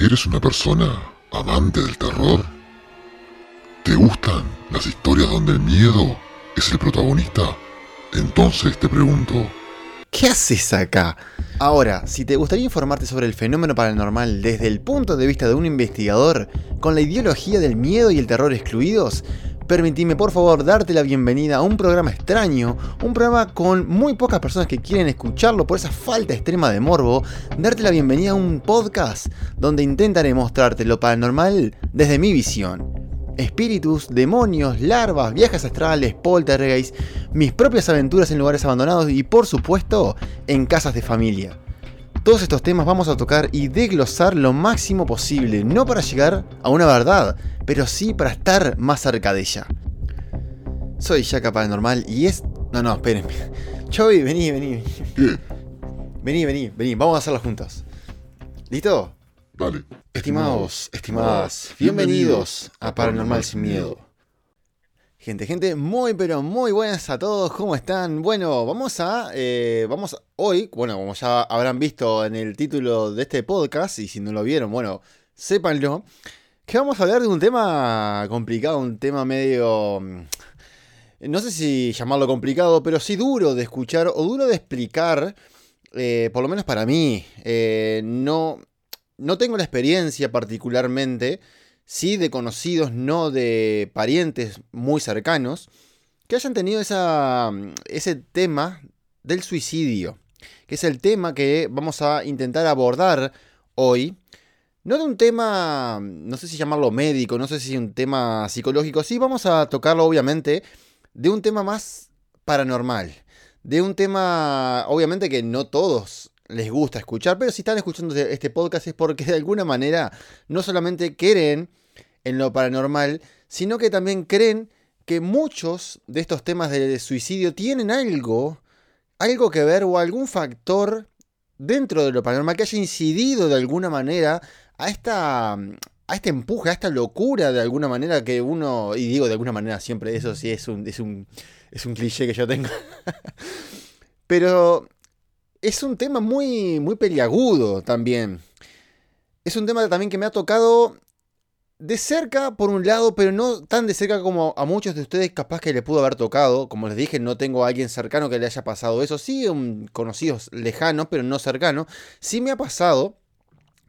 ¿Eres una persona amante del terror? ¿Te gustan las historias donde el miedo es el protagonista? Entonces te pregunto, ¿qué haces acá? Ahora, si te gustaría informarte sobre el fenómeno paranormal desde el punto de vista de un investigador, con la ideología del miedo y el terror excluidos, permitime por favor darte la bienvenida a un programa extraño, un programa con muy pocas personas que quieren escucharlo por esa falta extrema de morbo, darte la bienvenida a un podcast donde intentaré mostrarte lo paranormal desde mi visión. Espíritus, demonios, larvas, viajes astrales, poltergeist, mis propias aventuras en lugares abandonados y por supuesto en casas de familia. Todos estos temas vamos a tocar y desglosar lo máximo posible, no para llegar a una verdad, pero sí para estar más cerca de ella. Soy Yaca Paranormal y es... No, espérenme. Chovy, vení. Vení, vamos a hacerlo juntos. ¿Listo? Vale. Estimados, estimadas, bienvenidos a Paranormal Sin Miedo. Gente, muy pero muy buenas a todos, ¿cómo están? Bueno, vamos hoy, como ya habrán visto en el título de este podcast, y si no lo vieron, bueno, sépanlo, que vamos a hablar de un tema complicado, un tema medio, no sé si llamarlo complicado, pero sí duro de escuchar o duro de explicar, por lo menos para mí, no tengo la experiencia particularmente, sí de conocidos, no de parientes muy cercanos, que hayan tenido ese tema del suicidio, que es el tema que vamos a intentar abordar hoy, no de un tema, no sé si llamarlo médico, no sé si un tema psicológico, sí vamos a tocarlo obviamente, de un tema más paranormal, de un tema obviamente que no todos les gusta escuchar, pero si están escuchando este podcast es porque de alguna manera no solamente creen en lo paranormal, sino que también creen que muchos de estos temas de suicidio tienen algo que ver o algún factor dentro de lo paranormal que haya incidido de alguna manera a este empuje, a esta locura de alguna manera que uno, y digo de alguna manera siempre, eso sí es un cliché que yo tengo, pero... es un tema muy, muy peliagudo también. Es un tema también que me ha tocado de cerca, por un lado, pero no tan de cerca como a muchos de ustedes capaz que les pudo haber tocado. Como les dije, no tengo a alguien cercano que le haya pasado eso. Sí, conocidos lejanos, pero no cercanos. Sí me ha pasado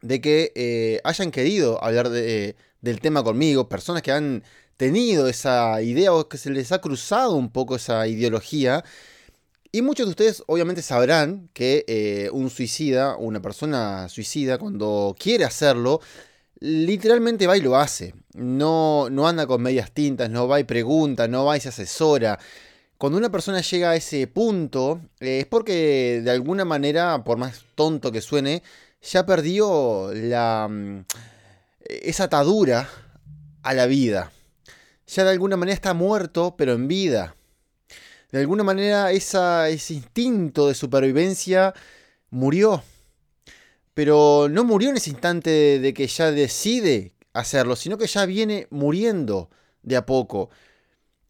de que hayan querido hablar del tema conmigo. Personas que han tenido esa idea o que se les ha cruzado un poco esa ideología. Y muchos de ustedes obviamente sabrán que un suicida, una persona suicida, cuando quiere hacerlo, literalmente va y lo hace. No anda con medias tintas, no va y pregunta, no va y se asesora. Cuando una persona llega a ese punto, es porque de alguna manera, por más tonto que suene, ya perdió esa atadura a la vida. Ya de alguna manera está muerto, pero en vida. De alguna manera ese instinto de supervivencia murió. Pero no murió en ese instante de que ya decide hacerlo, sino que ya viene muriendo de a poco.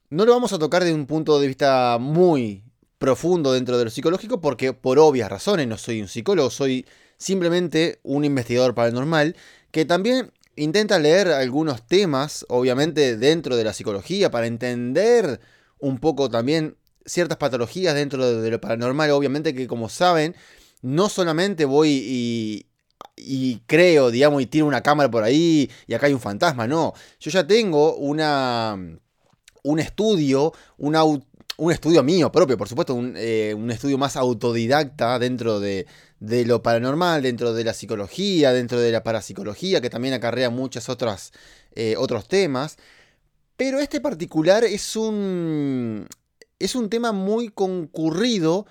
No lo vamos a tocar de un punto de vista muy profundo dentro de lo psicológico, porque por obvias razones no soy un psicólogo, soy simplemente un investigador paranormal que también intenta leer algunos temas, obviamente dentro de la psicología, para entender un poco también ciertas patologías dentro de lo paranormal. Obviamente que, como saben, no solamente voy y creo, digamos, y tiro una cámara por ahí y acá hay un fantasma, no. Yo ya tengo un estudio mío propio, por supuesto, un estudio más autodidacta dentro de lo paranormal, dentro de la psicología, dentro de la parapsicología, que también acarrea muchas otras otros temas. Pero este particular es un tema muy concurrido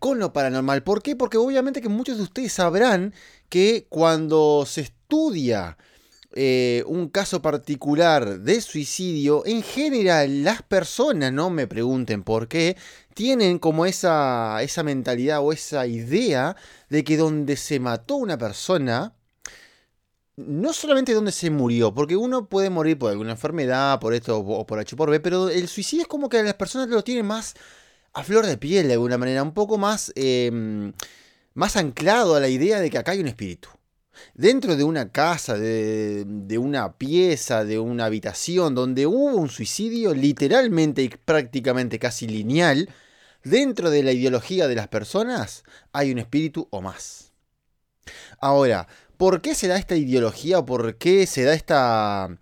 con lo paranormal. ¿Por qué? Porque obviamente que muchos de ustedes sabrán que cuando se estudia un caso particular de suicidio, en general las personas, no me pregunten por qué, tienen como esa mentalidad o esa idea de que donde se mató una persona... no solamente dónde se murió, porque uno puede morir por alguna enfermedad, por esto o por H por B, pero el suicidio es como que las personas lo tienen más a flor de piel de alguna manera, un poco más anclado a la idea de que acá hay un espíritu. dentro de una casa, de una pieza, de una habitación, donde hubo un suicidio literalmente y prácticamente casi lineal, dentro de la ideología de las personas hay un espíritu o más. Ahora, ¿por qué se da esta ideología? ¿Por qué se da esta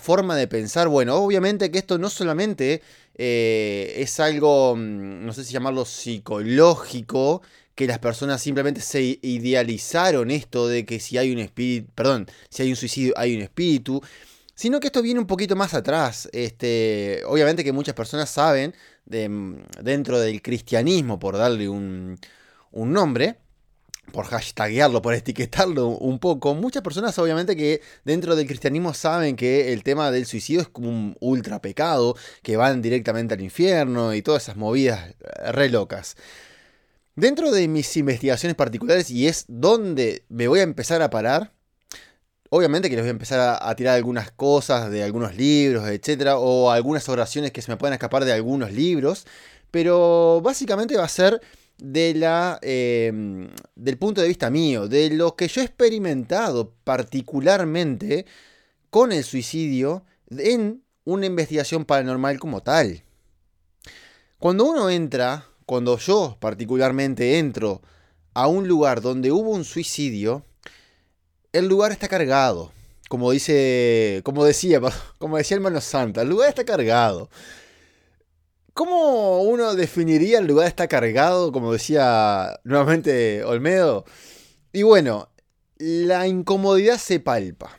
forma de pensar? Bueno, obviamente que esto no solamente es algo, no sé si llamarlo psicológico, que las personas simplemente se idealizaron esto de que si hay un espíritu, si hay un suicidio hay un espíritu, sino que esto viene un poquito más atrás. Obviamente que muchas personas saben, dentro del cristianismo, por darle un nombre, por hashtaguearlo, por etiquetarlo un poco, muchas personas obviamente que dentro del cristianismo saben que el tema del suicidio es como un ultra pecado, que van directamente al infierno y todas esas movidas re locas. Dentro de mis investigaciones particulares, y es donde me voy a empezar a parar, obviamente que les voy a empezar a tirar algunas cosas de algunos libros, etcétera, o algunas oraciones que se me pueden escapar de algunos libros, pero básicamente va a ser del punto de vista mío, de lo que yo he experimentado particularmente con el suicidio en una investigación paranormal como tal. Cuando yo particularmente entro a un lugar donde hubo un suicidio, el lugar está cargado, como decía hermano Santa, el lugar está cargado. ¿Cómo uno definiría el lugar está cargado? Como decía nuevamente Olmedo. Y bueno, la incomodidad se palpa.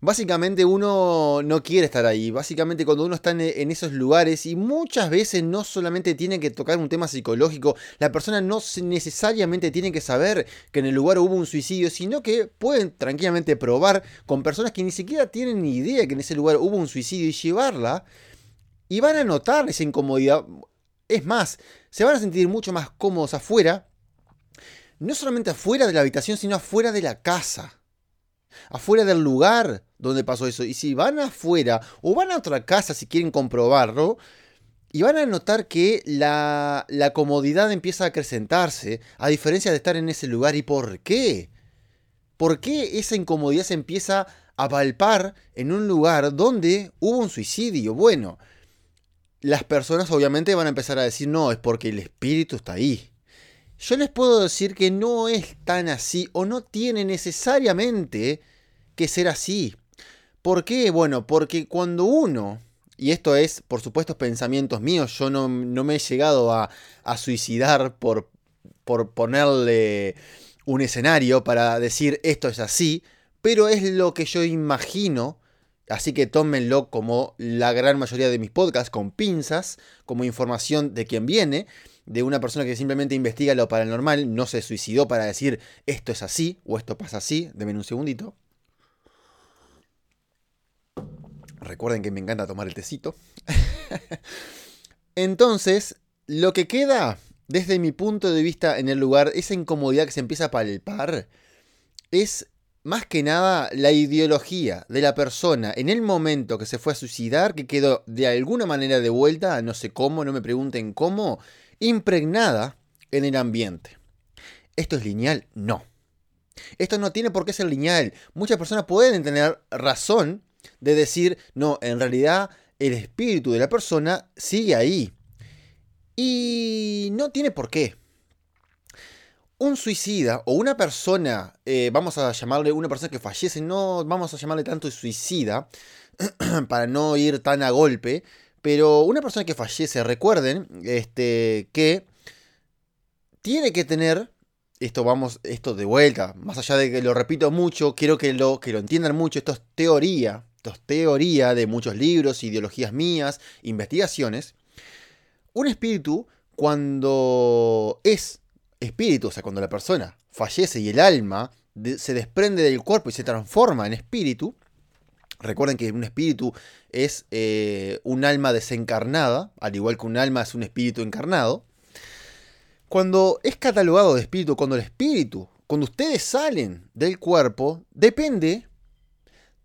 Básicamente uno no quiere estar ahí. Básicamente cuando uno está en esos lugares, y muchas veces no solamente tiene que tocar un tema psicológico, la persona no necesariamente tiene que saber que en el lugar hubo un suicidio, sino que pueden tranquilamente probar con personas que ni siquiera tienen ni idea que en ese lugar hubo un suicidio y llevarla. Y van a notar esa incomodidad. Es más, se van a sentir mucho más cómodos afuera. No solamente afuera de la habitación, sino afuera de la casa. Afuera del lugar donde pasó eso. Y si van afuera o van a otra casa si quieren comprobarlo, y van a notar que la comodidad empieza a acrecentarse, a diferencia de estar en ese lugar. ¿Y por qué? ¿Por qué esa incomodidad se empieza a palpar en un lugar donde hubo un suicidio? Bueno, las personas obviamente van a empezar a decir, no, es porque el espíritu está ahí. Yo les puedo decir que no es tan así, o no tiene necesariamente que ser así. ¿Por qué? Bueno, porque cuando uno, y esto es, por supuesto, pensamientos míos, yo no me he llegado a suicidar por ponerle un escenario para decir esto es así, pero es lo que yo imagino. Así que tómenlo, como la gran mayoría de mis podcasts, con pinzas, como información de quien viene, de una persona que simplemente investiga lo paranormal, no se suicidó para decir esto es así o esto pasa así. Denme un segundito. Recuerden que me encanta tomar el tecito. Entonces, lo que queda desde mi punto de vista en el lugar, esa incomodidad que se empieza a palpar, es más que nada la ideología de la persona en el momento que se fue a suicidar, que quedó de alguna manera de vuelta, no sé cómo, no me pregunten cómo, impregnada en el ambiente. ¿Esto es lineal? No. Esto no tiene por qué ser lineal. Muchas personas pueden tener razón de decir, no, en realidad el espíritu de la persona sigue ahí. Y no tiene por qué. Un suicida o una persona, vamos a llamarle una persona que fallece, no vamos a llamarle tanto suicida para no ir tan a golpe, pero una persona que fallece, recuerden que tiene que tener, esto de vuelta, más allá de que lo repito mucho, quiero que lo entiendan mucho, esto es teoría de muchos libros, ideologías mías, investigaciones. Un espíritu, cuando es espíritu, o sea, cuando la persona fallece y el alma se desprende del cuerpo y se transforma en espíritu, recuerden que un espíritu es un alma desencarnada, al igual que un alma es un espíritu encarnado. Cuando es catalogado de espíritu, cuando ustedes salen del cuerpo, depende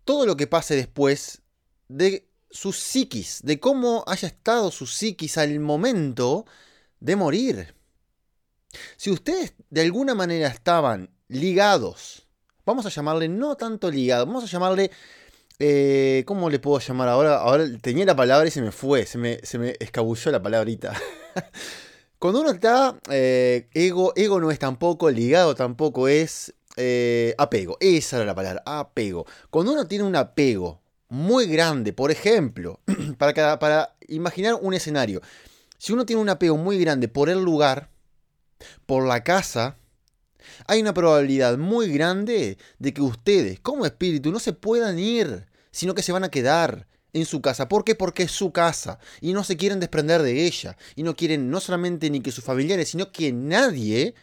todo lo que pase después de su psiquis, de cómo haya estado su psiquis al momento de morir. Si ustedes de alguna manera estaban ligados Vamos a llamarle no tanto ligado, vamos a llamarle... ¿cómo le puedo llamar ahora? Ahora tenía la palabra y se me fue, se me escabulló la palabrita. Cuando uno está ego no es tampoco, ligado tampoco es, apego. Esa era la palabra, apego. Cuando uno tiene un apego muy grande, por ejemplo, para imaginar un escenario. Si uno tiene un apego muy grande por el lugar, por la casa... Hay una probabilidad muy grande de que ustedes, como espíritu, no se puedan ir, sino que se van a quedar en su casa. ¿Por qué? Porque es su casa y no se quieren desprender de ella. Y no quieren no solamente ni que sus familiares, sino que nadie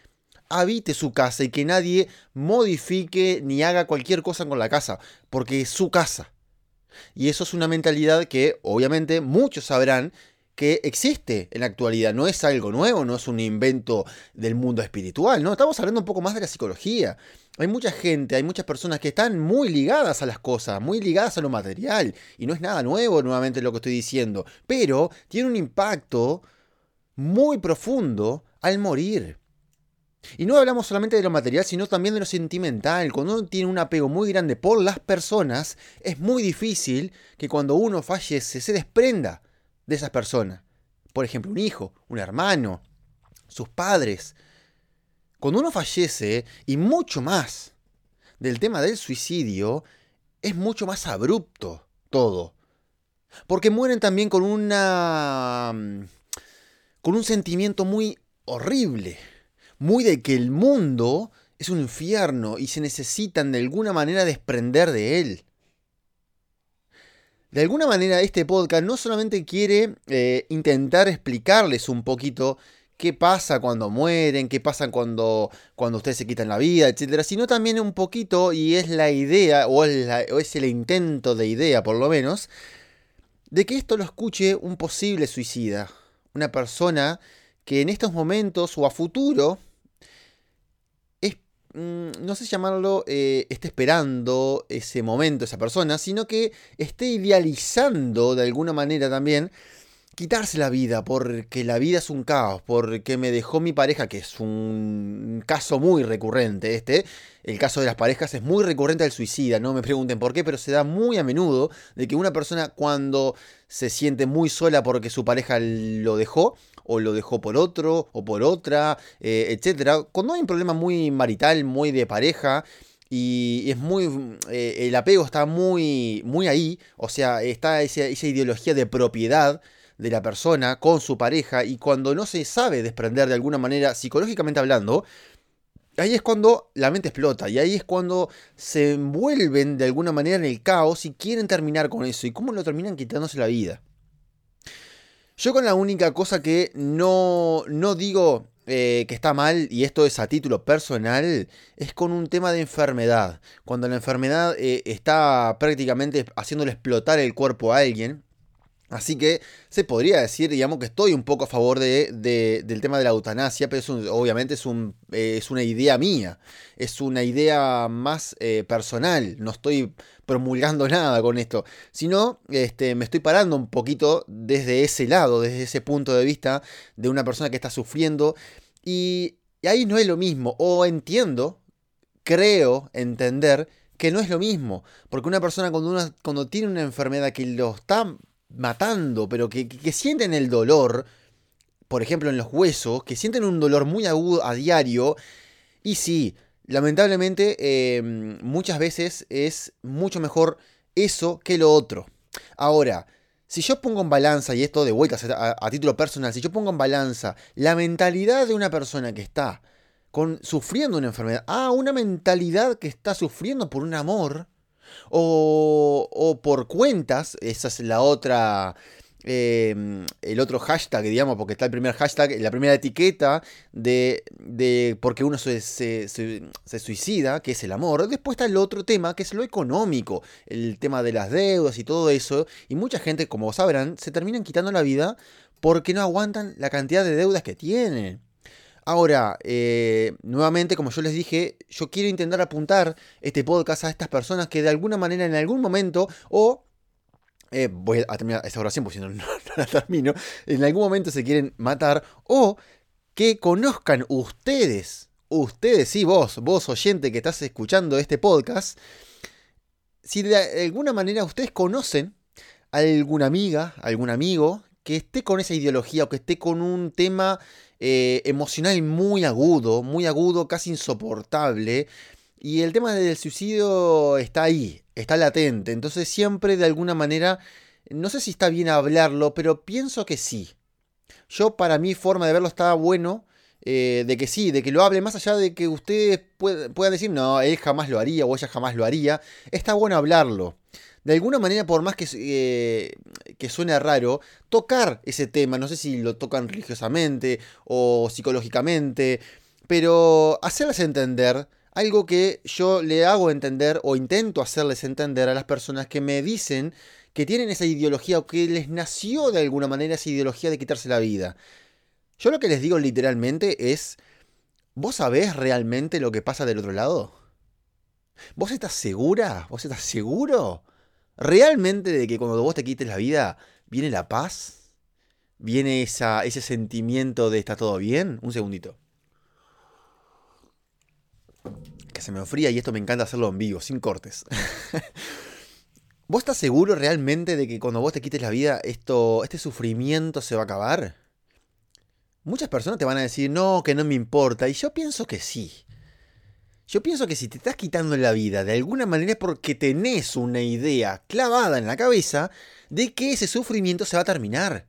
habite su casa y que nadie modifique ni haga cualquier cosa con la casa, porque es su casa. Y eso es una mentalidad que, obviamente, muchos sabrán que existe en la actualidad, no es algo nuevo, no es un invento del mundo espiritual, ¿no? Estamos hablando un poco más de la psicología. Hay mucha gente, hay muchas personas que están muy ligadas a las cosas, muy ligadas a lo material, y no es nada nuevo, nuevamente, lo que estoy diciendo, pero tiene un impacto muy profundo al morir. Y no hablamos solamente de lo material, sino también de lo sentimental. Cuando uno tiene un apego muy grande por las personas, es muy difícil que cuando uno fallece se desprenda de esas personas. Por ejemplo, un hijo, un hermano, sus padres. Cuando uno fallece, y mucho más del tema del suicidio, es mucho más abrupto todo. Porque mueren también con un sentimiento muy horrible, muy de que el mundo es un infierno y se necesitan de alguna manera desprender de él. De alguna manera este podcast no solamente quiere intentar explicarles un poquito qué pasa cuando mueren, qué pasa cuando ustedes se quitan la vida, etcétera, sino también un poquito, y es la idea, o es el intento de idea por lo menos, de que esto lo escuche un posible suicida, una persona que en estos momentos o a futuro, no sé llamarlo, esté esperando ese momento, esa persona, sino que esté idealizando de alguna manera también quitarse la vida, porque la vida es un caos, porque me dejó mi pareja, que es un caso muy recurrente el caso de las parejas es muy recurrente al suicida, no me pregunten por qué, pero se da muy a menudo de que una persona cuando se siente muy sola porque su pareja lo dejó, o lo dejó por otro, o por otra, etcétera. Cuando hay un problema muy marital, muy de pareja, y es muy el apego está muy, muy ahí, o sea, está esa ideología de propiedad de la persona con su pareja, y cuando no se sabe desprender de alguna manera, psicológicamente hablando, ahí es cuando la mente explota, y ahí es cuando se envuelven de alguna manera en el caos y quieren terminar con eso. ¿Y cómo lo terminan? Quitándose la vida. Yo con la única cosa que no digo que está mal, y esto es a título personal, es con un tema de enfermedad. Cuando la enfermedad está prácticamente haciéndole explotar el cuerpo a alguien. Así que se podría decir, digamos, que estoy un poco a favor del tema de la eutanasia, pero obviamente es una idea mía. Es una idea más personal. No estoy promulgando nada con esto, sino me estoy parando un poquito desde ese lado, desde ese punto de vista de una persona que está sufriendo, y ahí no es lo mismo, o creo entender que no es lo mismo, porque una persona cuando tiene una enfermedad que lo está matando, pero que sienten el dolor, por ejemplo en los huesos, que sienten un dolor muy agudo a diario, y sí, lamentablemente, muchas veces es mucho mejor eso que lo otro. Ahora, si yo pongo en balanza, y esto de vuelta a título personal, si yo pongo en balanza la mentalidad de una persona que está sufriendo una enfermedad a una mentalidad que está sufriendo por un amor o por cuentas, esa es la otra... el otro hashtag, digamos, porque está el primer hashtag, la primera etiqueta de porque uno se suicida, que es el amor. Después está el otro tema, que es lo económico, el tema de las deudas y todo eso, y mucha gente, como sabrán, se terminan quitando la vida porque no aguantan la cantidad de deudas que tienen. Ahora, nuevamente, como yo les dije, yo quiero intentar apuntar este podcast a estas personas que de alguna manera, en algún momento, voy a terminar esta oración porque si no, no la termino. En algún momento se quieren matar, o que conozcan ustedes ustedes y vos oyente que estás escuchando este podcast, si de alguna manera ustedes conocen a alguna amiga, algún amigo que esté con esa ideología o que esté con un tema emocional muy agudo, casi insoportable, y el tema del suicidio está ahí, está latente, entonces siempre de alguna manera, no sé si está bien hablarlo, pero pienso que sí. Yo, para mi forma de verlo, está bueno de que sí, de que lo hable, más allá de que ustedes puedan decir, no, él jamás lo haría o ella jamás lo haría, está bueno hablarlo. De alguna manera, por más que suene raro, tocar ese tema, no sé si lo tocan religiosamente o psicológicamente, pero hacerles entender algo que yo le hago entender o intento hacerles entender a las personas que me dicen que tienen esa ideología o que les nació de alguna manera esa ideología de quitarse la vida. Yo lo que les digo literalmente es, ¿vos sabés realmente lo que pasa del otro lado? ¿Vos estás segura? ¿Vos estás seguro? ¿Realmente de que cuando vos te quites la vida viene la paz? ¿Viene ese sentimiento de está todo bien? Un segundito. Que se me enfría y esto me encanta hacerlo en vivo, sin cortes. ¿Vos estás seguro realmente de que cuando vos te quites la vida este sufrimiento se va a acabar? Muchas personas te van a decir, no, que no me importa. Y yo pienso que sí. Yo pienso que si te estás quitando la vida, de alguna manera es porque tenés una idea clavada en la cabeza de que ese sufrimiento se va a terminar.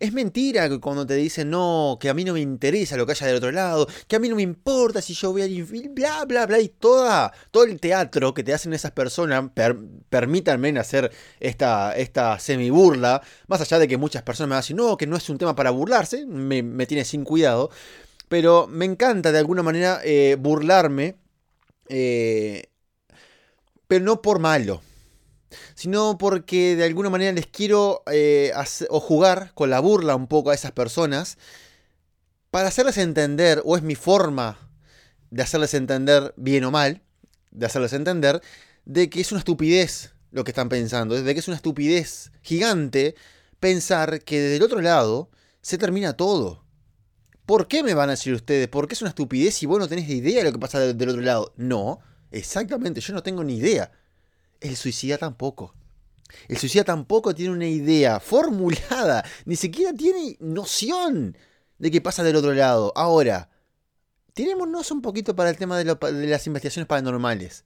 Es mentira que cuando te dicen, no, que a mí no me interesa lo que haya del otro lado, que a mí no me importa si yo voy al infierno, bla, bla, bla, y todo el teatro que te hacen esas personas, permítanme hacer esta semiburla, más allá de que muchas personas me van a decir, no, que no es un tema para burlarse, me tiene sin cuidado, pero me encanta de alguna manera burlarme, pero no por malo, sino porque de alguna manera les quiero jugar con la burla un poco a esas personas para hacerles entender, o es mi forma de hacerles entender bien o mal, de hacerles entender de que es una estupidez lo que están pensando, de que es una estupidez gigante pensar que desde el otro lado se termina todo. ¿Por qué me van a decir ustedes? ¿Por qué es una estupidez si vos no tenés idea de lo que pasa del otro lado? No, exactamente, yo no tengo ni idea. El suicida tampoco. El suicida tampoco tiene una idea formulada. Ni siquiera tiene noción de qué pasa del otro lado. Ahora, tirémonos un poquito para el tema de las investigaciones paranormales.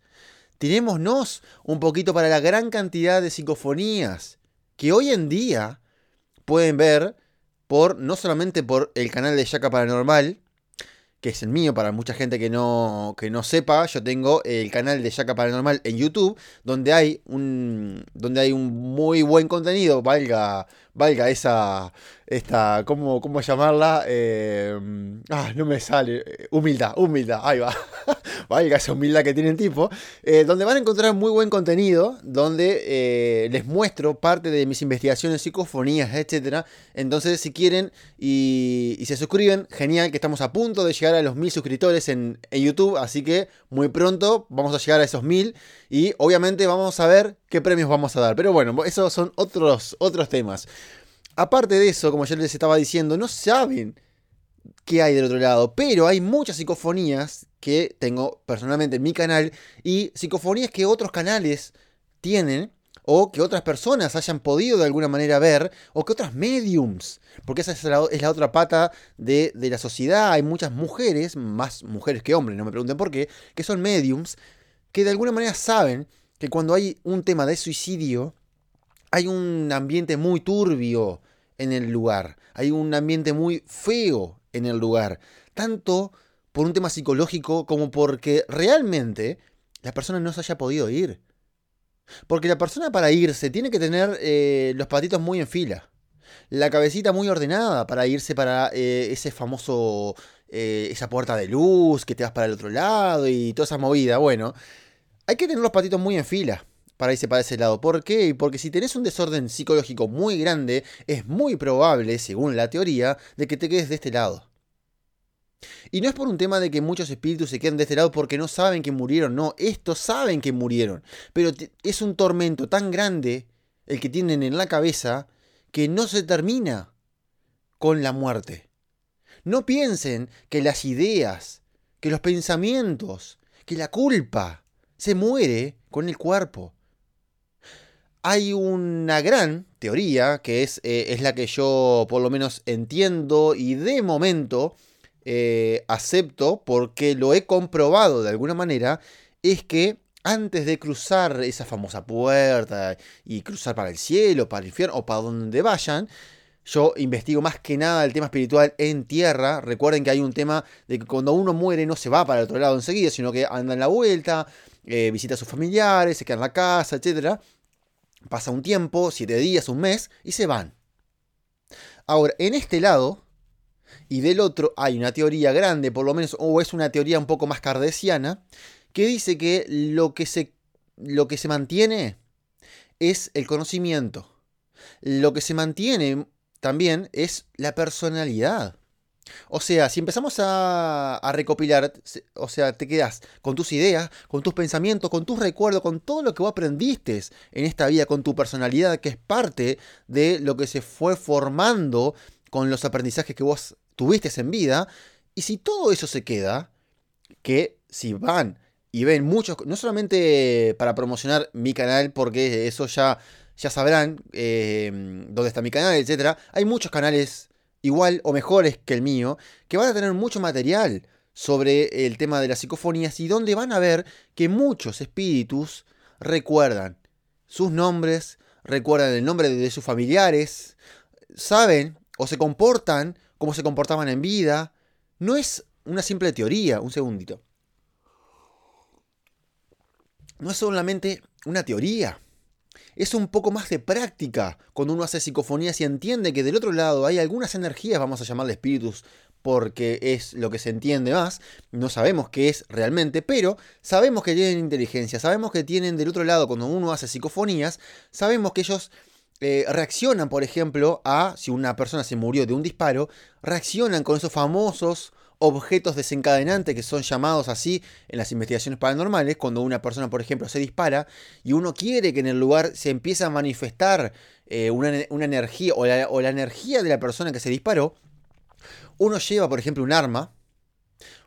Tirémonos un poquito para la gran cantidad de psicofonías que hoy en día pueden ver no solamente por el canal de Yaca Paranormal, que es el mío, para mucha gente que no sepa, yo tengo el canal de Jacka Paranormal en YouTube, donde hay un muy buen contenido, valga esta, ¿cómo llamarla? No me sale, humildad, ahí va, valga esa humildad que tiene el tipo, donde van a encontrar muy buen contenido, donde les muestro parte de mis investigaciones, psicofonías, etc. Entonces, si quieren y se suscriben, genial, que estamos a punto de llegar a los 1000 suscriptores en YouTube, así que muy pronto vamos a llegar a esos 1000 y obviamente vamos a ver qué premios vamos a dar, pero bueno, esos son otros temas. Aparte de eso, como yo les estaba diciendo, no saben qué hay del otro lado, pero hay muchas psicofonías que tengo personalmente en mi canal y psicofonías que otros canales tienen o que otras personas hayan podido de alguna manera ver, o que otras mediums, porque esa es la otra pata de la sociedad. Hay muchas mujeres, más mujeres que hombres, no me pregunten por qué, que son mediums, que de alguna manera saben que cuando hay un tema de suicidio, hay un ambiente muy turbio en el lugar, hay un ambiente muy feo en el lugar, tanto por un tema psicológico como porque realmente la persona no se haya podido ir. Porque la persona para irse tiene que tener los patitos muy en fila, la cabecita muy ordenada para irse para ese famoso, esa puerta de luz que te vas para el otro lado y toda esa movida. Bueno, hay que tener los patitos muy en fila para irse para ese lado. ¿Por qué? Porque si tenés un desorden psicológico muy grande, es muy probable, según la teoría, de que te quedes de este lado. Y no es por un tema de que muchos espíritus se queden de este lado porque no saben que murieron, no, estos saben que murieron, pero es un tormento tan grande el que tienen en la cabeza que no se termina con la muerte. No piensen que las ideas que los pensamientos, que la culpa se muere con el cuerpo. Hay una gran teoría que es la que yo por lo menos entiendo y de momento acepto porque lo he comprobado de alguna manera, es que antes de cruzar esa famosa puerta y cruzar para el cielo, para el infierno o para donde vayan, yo investigo más que nada el tema espiritual en tierra. Recuerden que hay un tema de que cuando uno muere no se va para el otro lado enseguida, sino que anda en la vuelta, visita a sus familiares, se queda en la casa, etcétera. Pasa un tiempo, 7 días, un mes, y se van. Ahora, en este lado y del otro hay una teoría grande, por lo menos, o es una teoría un poco más kardesiana, que dice que lo que se mantiene es el conocimiento. Lo que se mantiene también es la personalidad. O sea, si empezamos a recopilar, o sea, te quedás con tus ideas, con tus pensamientos, con tus recuerdos, con todo lo que vos aprendiste en esta vida, con tu personalidad, que es parte de lo que se fue formando con los aprendizajes que vos tuviste en vida. Y si todo eso se queda, que si van y ven muchos, no solamente para promocionar mi canal, porque eso ya sabrán dónde está mi canal, etc. Hay muchos canales igual o mejores que el mío, que van a tener mucho material sobre el tema de las psicofonías y donde van a ver que muchos espíritus recuerdan sus nombres, recuerdan el nombre de sus familiares, saben o se comportan como se comportaban en vida. No es una simple teoría, un segundito. No es solamente una teoría. Es un poco más de práctica cuando uno hace psicofonías y entiende que del otro lado hay algunas energías, vamos a llamarle espíritus porque es lo que se entiende más. No sabemos qué es realmente, pero sabemos que tienen inteligencia, sabemos que tienen del otro lado cuando uno hace psicofonías, sabemos que ellos reaccionan, por ejemplo, a si una persona se murió de un disparo, reaccionan con esos famosos objetos desencadenantes que son llamados así en las investigaciones paranormales, cuando una persona, por ejemplo, se dispara y uno quiere que en el lugar se empiece a manifestar una energía o la energía de la persona que se disparó, uno lleva, por ejemplo, un arma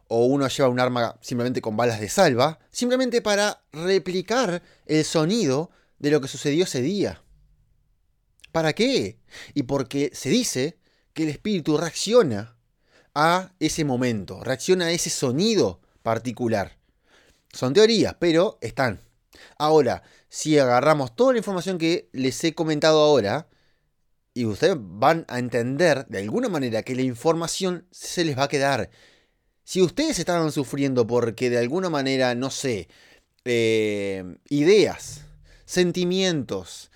o uno lleva un arma simplemente con balas de salva, simplemente para replicar el sonido de lo que sucedió ese día. ¿Para qué? Y porque se dice que el espíritu reacciona a ese momento, reacciona a ese sonido particular. Son teorías, pero están. Ahora, si agarramos toda la información que les he comentado ahora, y ustedes van a entender de alguna manera que la información se les va a quedar. Si ustedes estaban sufriendo porque de alguna manera, no sé, ideas, sentimientos,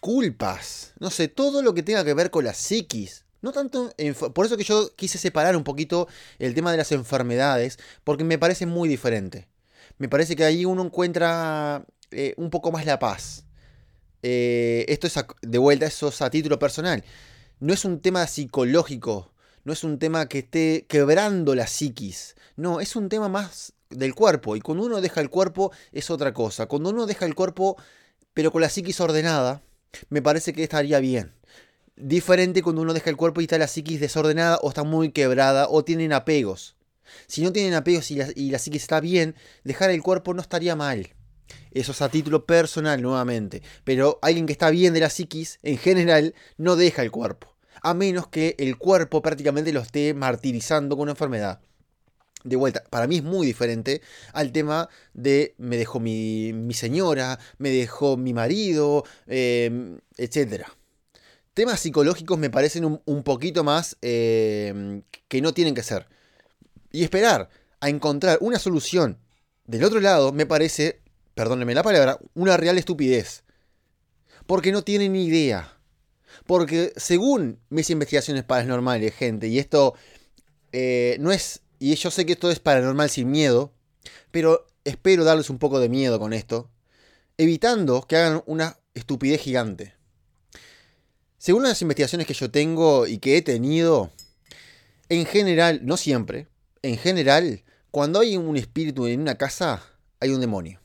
culpas, no sé, todo lo que tenga que ver con la psiquis, no tanto, por eso que yo quise separar un poquito el tema de las enfermedades, porque me parece muy diferente. Me parece que ahí uno encuentra un poco más la paz. Esto es, de vuelta, eso es a título personal. No es un tema psicológico, no es un tema que esté quebrando la psiquis. No, es un tema más del cuerpo, y cuando uno deja el cuerpo es otra cosa. Cuando uno deja el cuerpo, pero con la psiquis ordenada, me parece que estaría bien. Diferente cuando uno deja el cuerpo y está la psiquis desordenada o está muy quebrada o tienen apegos. Si no tienen apegos y la psiquis está bien, dejar el cuerpo no estaría mal. Eso es a título personal nuevamente. Pero alguien que está bien de la psiquis, en general, no deja el cuerpo. A menos que el cuerpo prácticamente lo esté martirizando con una enfermedad. De vuelta, para mí es muy diferente al tema de me dejó mi señora, me dejó mi marido, etcétera. Temas psicológicos me parecen un poquito más que no tienen que ser. Y esperar a encontrar una solución del otro lado me parece, perdónenme la palabra, una real estupidez. Porque no tienen ni idea. Porque según mis investigaciones paranormales, gente, y esto no es... Y yo sé que esto es paranormal sin miedo, pero espero darles un poco de miedo con esto, evitando que hagan una estupidez gigante. Según las investigaciones que yo tengo y que he tenido, en general, no siempre, en general, cuando hay un espíritu en una casa, hay un demonio.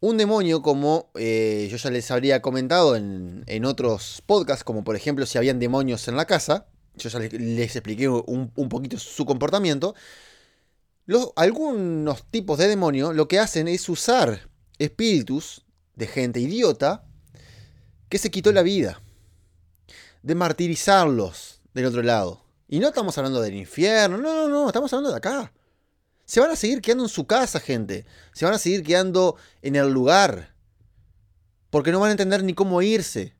Un demonio como yo ya les habría comentado en otros podcasts, como por ejemplo si habían demonios en la casa, yo ya les expliqué un poquito su comportamiento. Algunos tipos de demonio lo que hacen es usar espíritus de gente idiota que se quitó la vida, de martirizarlos del otro lado. Y no estamos hablando del infierno, no, estamos hablando de acá. Se van a seguir quedando en su casa, gente. Se van a seguir quedando en el lugar. Porque no van a entender ni cómo irse.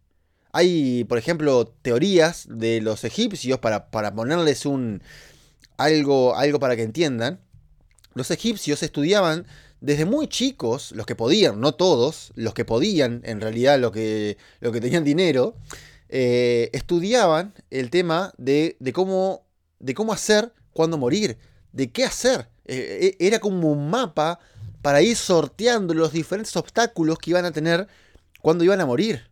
Hay, por ejemplo, teorías de los egipcios para ponerles algo para que entiendan. Los egipcios estudiaban desde muy chicos, los que podían, no todos, los que podían, en realidad los que tenían dinero, estudiaban el tema de cómo hacer, cuándo morir, de qué hacer. Era como un mapa para ir sorteando los diferentes obstáculos que iban a tener cuando iban a morir.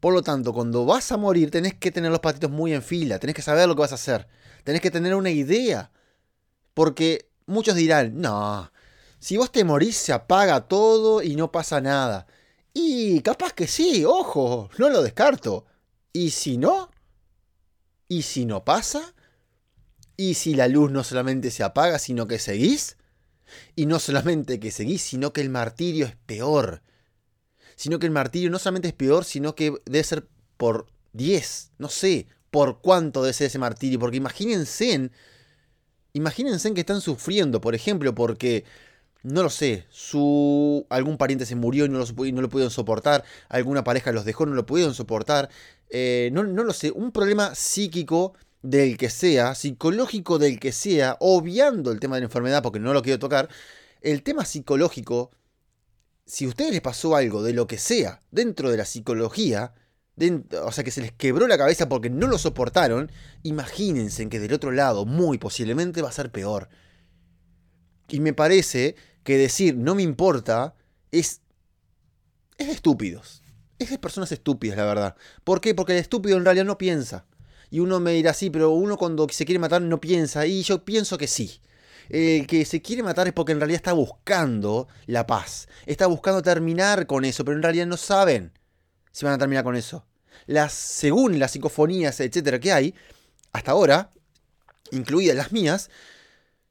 Por lo tanto, cuando vas a morir tenés que tener los patitos muy en fila, tenés que saber lo que vas a hacer, tenés que tener una idea. Porque muchos dirán, no, si vos te morís se apaga todo y no pasa nada. Y capaz que sí, ojo, no lo descarto. ¿Y si no? ¿Y si no pasa? ¿Y si la luz no solamente se apaga, sino que seguís? Y no solamente que seguís, sino que el martirio es peor. Sino que el martirio no solamente es peor, sino que debe ser por 10. No sé por cuánto debe ser ese martirio. Porque imagínense que están sufriendo, por ejemplo, porque, no lo sé, algún pariente se murió y no lo pudieron soportar. Alguna pareja los dejó, no lo pudieron soportar. No lo sé, un problema psíquico del que sea, psicológico del que sea, obviando el tema de la enfermedad porque no lo quiero tocar, el tema psicológico, si a ustedes les pasó algo de lo que sea, dentro de la psicología, o sea que se les quebró la cabeza porque no lo soportaron, imagínense que del otro lado, muy posiblemente va a ser peor. Y me parece que decir no me importa es de estúpidos, es de personas estúpidas la verdad. ¿Por qué? Porque el estúpido en realidad no piensa. Y uno me dirá, sí, pero uno cuando se quiere matar no piensa. Y yo pienso que sí. El que se quiere matar es porque en realidad está buscando la paz. Está buscando terminar con eso, pero en realidad no saben si van a terminar con eso. Según las psicofonías, etcétera, que hay, hasta ahora, incluidas las mías,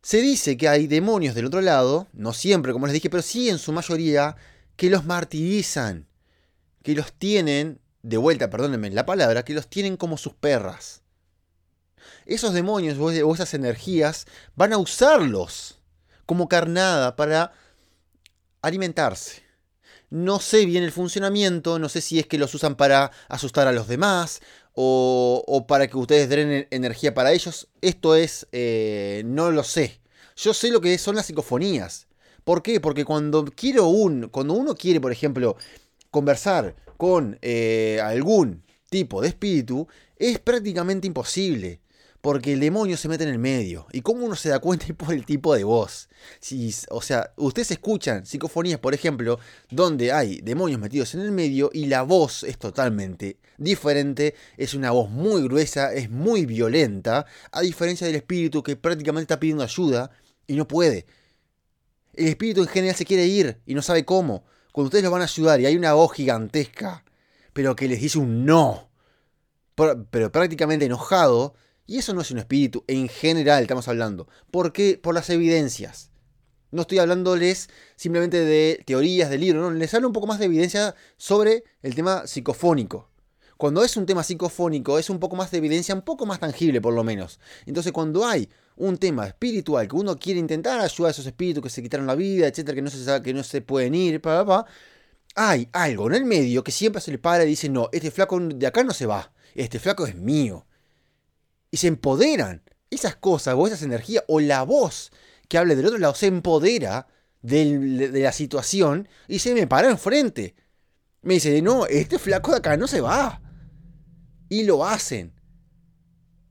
se dice que hay demonios del otro lado, no siempre, como les dije, pero sí en su mayoría, que los martirizan, que los tienen... De vuelta, perdónenme la palabra, que los tienen como sus perras. Esos demonios o esas energías van a usarlos como carnada para alimentarse. No sé bien el funcionamiento, no sé si es que los usan para asustar a los demás o para que ustedes drenen energía para ellos. Esto es, no lo sé. Yo sé lo que son las psicofonías. ¿Por qué? Porque cuando uno quiere, por ejemplo, conversar con algún tipo de espíritu, es prácticamente imposible, porque el demonio se mete en el medio. ¿Y cómo uno se da cuenta? Por el tipo de voz. O sea, ustedes escuchan psicofonías, por ejemplo, donde hay demonios metidos en el medio y la voz es totalmente diferente, es una voz muy gruesa, es muy violenta, a diferencia del espíritu que prácticamente está pidiendo ayuda y no puede. El espíritu en general se quiere ir y no sabe cómo. Cuando ustedes los van a ayudar y hay una voz gigantesca, pero que les dice un no, pero prácticamente enojado, y eso no es un espíritu, en general estamos hablando. ¿Por qué? Por las evidencias. No estoy hablándoles simplemente de teorías del libro, no, les hablo un poco más de evidencia sobre el tema psicofónico. Cuando es un tema psicofónico es un poco más de evidencia, un poco más tangible por lo menos. Entonces cuando hay un tema espiritual que uno quiere intentar ayudar a esos espíritus que se quitaron la vida, etcétera, que no se pueden ir, hay algo en el medio que siempre se le para y dice, no, este flaco de acá no se va, este flaco es mío. Y se empoderan esas cosas o esas energías o la voz que hable del otro lado se empodera de la situación y se me para enfrente. Me dice, no, este flaco de acá no se va. Y lo hacen.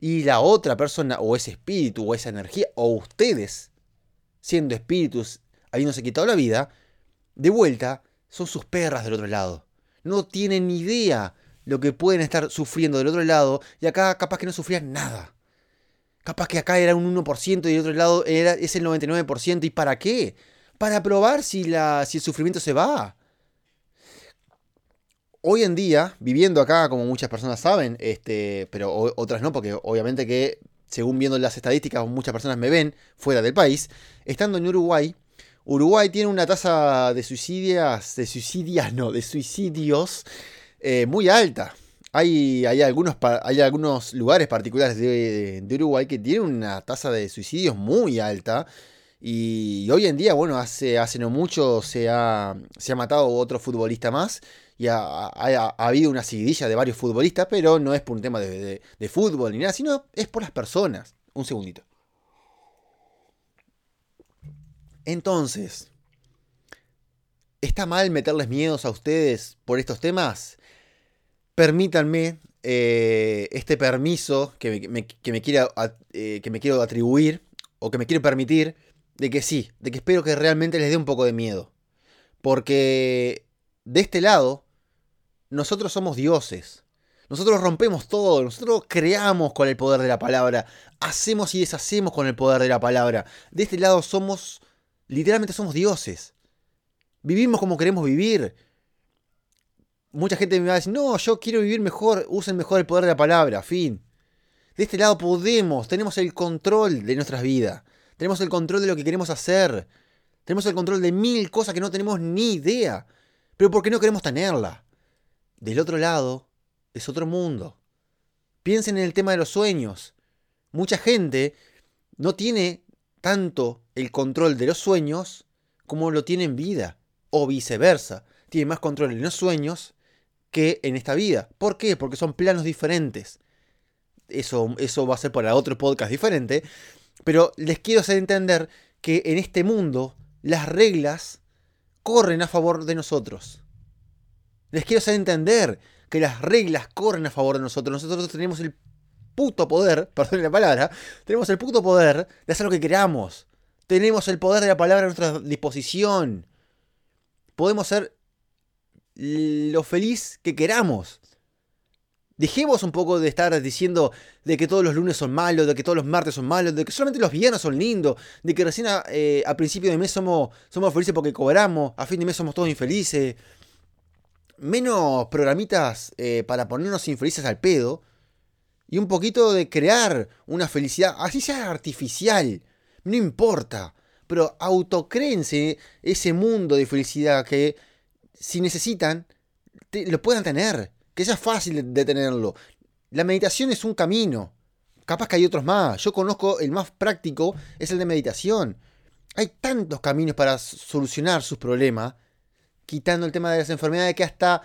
Y la otra persona, o ese espíritu, o esa energía, o ustedes, siendo espíritus, habiéndose quitado la vida, de vuelta, son sus perras del otro lado. No tienen ni idea lo que pueden estar sufriendo del otro lado, y acá capaz que no sufrían nada. Capaz que acá era un 1% y del otro lado es el 99%. ¿Y para qué? Para probar si el sufrimiento se va. Hoy en día, viviendo acá, como muchas personas saben, pero otras no, porque obviamente que, según viendo las estadísticas, muchas personas me ven fuera del país, estando en Uruguay, Uruguay tiene una tasa de suicidios muy alta. Hay algunos lugares particulares de Uruguay que tienen una tasa de suicidios muy alta. Y hoy en día, bueno, hace no mucho se ha matado otro futbolista más y ha habido una seguidilla de varios futbolistas, pero no es por un tema de fútbol ni nada, sino es por las personas. Un segundito. Entonces, ¿está mal meterles miedos a ustedes por estos temas? Permítanme este permiso que me quiero atribuir, o que me quiero permitir, de que espero que realmente les dé un poco de miedo. Porque de este lado, nosotros somos dioses. Nosotros rompemos todo, nosotros creamos con el poder de la palabra. Hacemos y deshacemos con el poder de la palabra. De este lado literalmente somos dioses. Vivimos como queremos vivir. Mucha gente me va a decir, no, yo quiero vivir mejor, usen mejor el poder de la palabra, fin. De este lado tenemos el control de nuestras vidas. Tenemos el control de lo que queremos hacer. Tenemos el control de 1000 cosas que no tenemos ni idea. Pero porque no queremos tenerla. Del otro lado es otro mundo. Piensen en el tema de los sueños. Mucha gente no tiene tanto el control de los sueños como lo tiene en vida. O viceversa. Tiene más control en los sueños que en esta vida. ¿Por qué? Porque son planos diferentes. Eso va a ser para otro podcast diferente. Pero les quiero hacer entender que en este mundo las reglas corren a favor de nosotros. Les quiero hacer entender que las reglas corren a favor de nosotros. Nosotros tenemos el puto poder, perdón la palabra, tenemos el puto poder de hacer lo que queramos. Tenemos el poder de la palabra a nuestra disposición. Podemos ser lo feliz que queramos. Dejemos un poco de estar diciendo de que todos los lunes son malos, de que todos los martes son malos, de que solamente los viernes son lindos, de que recién a principio de mes somos felices porque cobramos, a fin de mes somos todos infelices. Menos programitas para ponernos infelices al pedo y un poquito de crear una felicidad, así sea artificial, no importa, pero autocréense ese mundo de felicidad que si necesitan lo puedan tener. Que sea fácil de tenerlo. La meditación es un camino. Capaz que hay otros más. Yo conozco el más práctico, es el de meditación. Hay tantos caminos para solucionar sus problemas. Quitando el tema de las enfermedades que hasta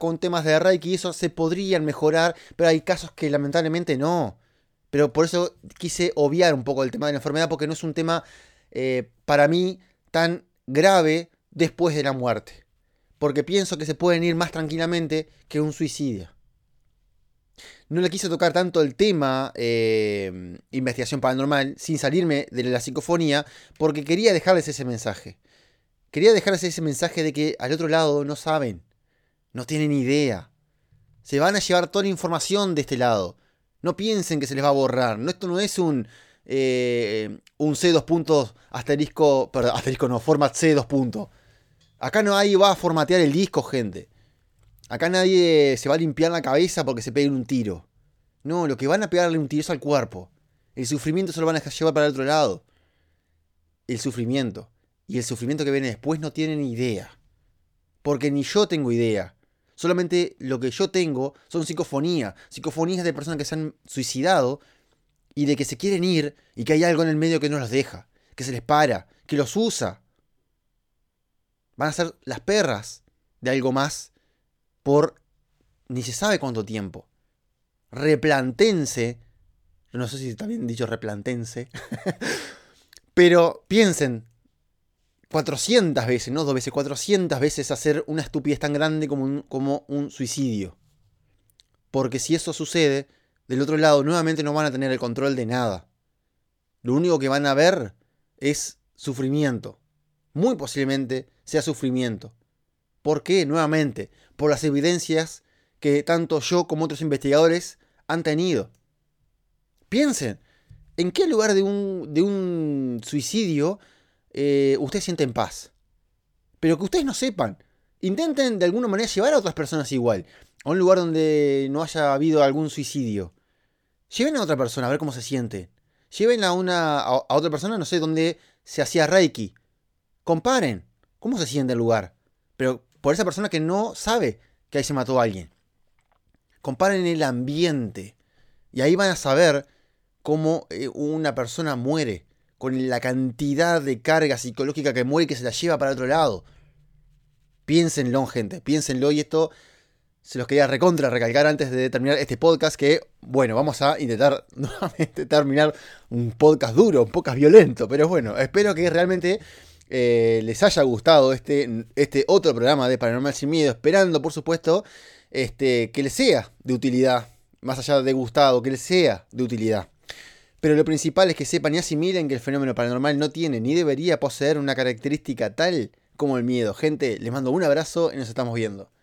con temas de Reiki y eso se podrían mejorar. Pero hay casos que lamentablemente no. Pero por eso quise obviar un poco el tema de la enfermedad. Porque no es un tema para mí tan grave después de la muerte. Porque pienso que se pueden ir más tranquilamente que un suicidio. No le quise tocar tanto el tema investigación paranormal, sin salirme de la psicofonía, porque quería dejarles ese mensaje. Quería dejarles ese mensaje de que al otro lado no saben, no tienen idea. Se van a llevar toda la información de este lado. No piensen que se les va a borrar. No, esto no es un format C2. Acá no hay va a formatear el disco, gente. Acá nadie se va a limpiar la cabeza porque se peguen un tiro. No, lo que van a pegarle un tiro es al cuerpo. El sufrimiento se lo van a llevar para el otro lado. El sufrimiento. Y el sufrimiento que viene después no tienen idea. Porque ni yo tengo idea. Solamente lo que yo tengo son psicofonías. Psicofonías de personas que se han suicidado y de que se quieren ir y que hay algo en el medio que no los deja. Que se les para. Que los usa. Van a ser las perras de algo más por ni se sabe cuánto tiempo. Replantense. No sé si está bien dicho replantense. Pero piensen 400 veces, no 2 veces, 400 veces hacer una estupidez tan grande como un suicidio. Porque si eso sucede, del otro lado nuevamente no van a tener el control de nada. Lo único que van a ver es sufrimiento. Muy posiblemente sea sufrimiento. ¿Por qué? Nuevamente, por las evidencias que tanto yo como otros investigadores han tenido. Piensen, ¿en qué lugar de un suicidio ustedes sienten paz? Pero que ustedes no sepan. intenten de alguna manera llevar a otras personas igual, a un lugar donde no haya habido algún suicidio. Lleven a otra persona a ver cómo se siente. Lleven a otra persona, no sé, donde se hacía Reiki. Comparen cómo se siente el lugar. Pero por esa persona que no sabe que ahí se mató a alguien. Comparen el ambiente. Y ahí van a saber cómo una persona muere. Con la cantidad de carga psicológica que muere y que se la lleva para otro lado. Piénsenlo, gente. Piénsenlo. Y esto se los quería recontra recalcar antes de terminar este podcast. Que, bueno, vamos a intentar nuevamente terminar un podcast duro, un podcast violento. Pero bueno, espero que realmente les haya gustado este otro programa de Paranormal Sin Miedo. Esperando, por supuesto, que les sea de utilidad. Más allá de gustado, que les sea de utilidad. Pero lo principal es que sepan y asimilen que el fenómeno paranormal no tiene ni debería poseer una característica tal como el miedo. Gente, les mando un abrazo y nos estamos viendo.